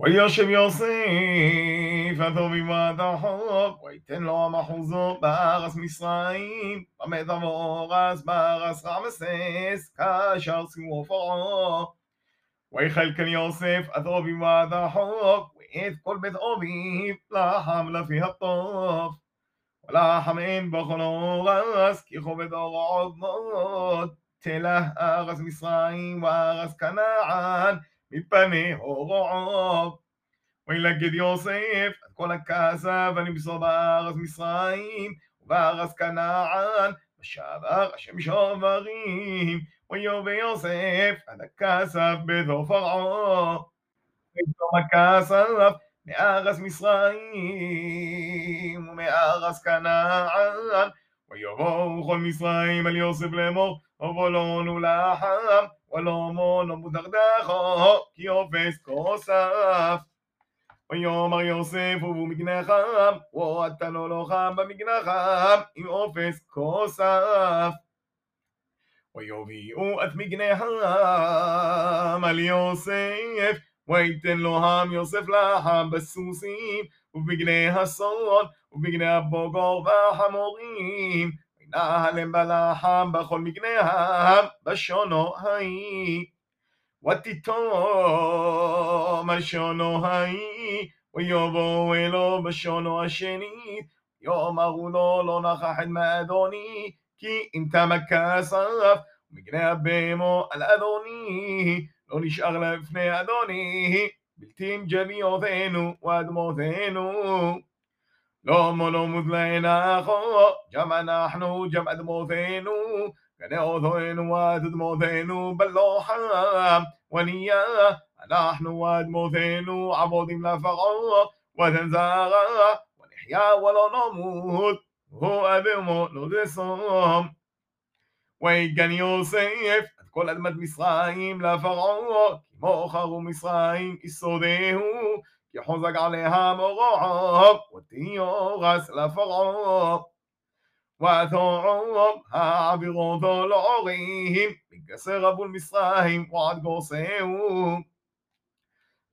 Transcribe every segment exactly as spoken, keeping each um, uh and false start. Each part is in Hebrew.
וישב יוסף ותוביבת החוק, ויתן לו המחוזות בארץ מצרים, במדבר ואורז בארץ רעמסס, כאשר סימו פרעה. ויחלקן יוסף את תוביבת החוק, ואת כל בית אביו לחם לפי הטוב, ולחם אין בכל אורז, כי כובד אורעוב מאוד, תלך ארץ מצרים וארץ כנען, מפני אורעוב. וילכד יוסף את כל הכסף ונמסור בארץ מצרים ובארץ כנען, ושבר השם שברים, ויובא יוסף את הכסף ביתו פרעה, ויתום הכסף מארץ מצרים ומארץ כנען, ויבואו כל מצרים אל יוסף לאמור, ובולונו לחם ולא מונו מודרדכו, כי אופס כוסף. ויאמר יוסף ובו מגנחם, ואתה לא לוחם במגנחם עם אופס כוסף. ויוביאו את מגנחם על יוסף, ויתן לו העם יוסף לחם בסוסים, ובגני הסון, ובגני הבוגור והחמורים, ונהלם בלחם בכל מגניהם, בשונו ההיא. ותיתום על שונו ההיא, ויבואו אלו בשונו השנית, ויאמרו לו לא נכח את מאדוני, כי אם תם כסף, ומגני הבהמו על אדוני, לא נשאר לפני אדוני, בלתי גביעותינו ואדמותינו. לא מונו מוזלענחנו, גם אנחנו, גם אדמותינו, גנעותינו ואדמותינו בלוחם, ונהיה אנחנו ואדמותינו עבודים לפרעה, ותנזרה, ונחיה ולא נמות, הוא אדמותנו דסום. ויגן יוסף כל אדמת מצרים לפרעה, כי מוכרו מצרים יסודהו, כי חוזק עליהם אורעוב, ותיורס לפרעה. ותורעוב העבירותו לעורים, מגסר אבול מצרים ועד גורסהו.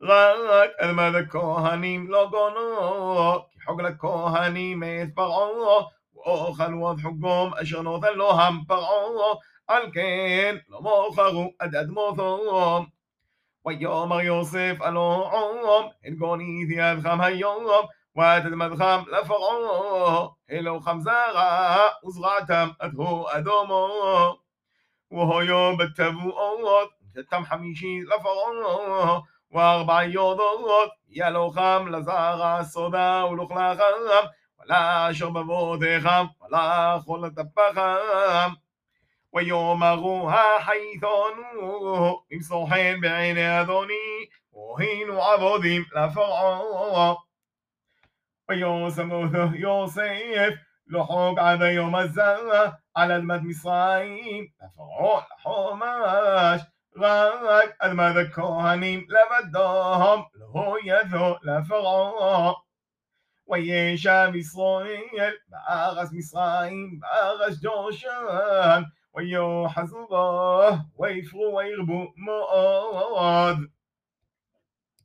רק אדמת הכהנים לא גונו, כי חוג לכהנים מת פרעה, ואוכלו עד חוגום אשר נותן להם פרעה, על כן לא מוכרו עד אדמותו. ויאמר יוסף אלוהום, הן גוניתי עדכם היום, ואת אדמתכם לפרעה, אלוהכם זרע, וזרעתם עד הו אדומו. והיו בתבואות, ושתם חמישית לפרעה, וארבע יודות, ילוכם לזרע סודה ולוכלכם, ולא אשר בבותיכם, ולא חולת הפחם. ויאמרו החייתנו, נמסור חן בעיני אדוני, והיינו עבודים לפרעה. ויוסף יוסף לחוק עד היום הזה על אדמת מצרים לפרעה לחומש, רק אדמת הכהנים לבדם לא ידו לפרעה. וישב ישראל בארץ מצרים בארץ גושן, ויוחזו בו, ויפרו וירבו מאוד.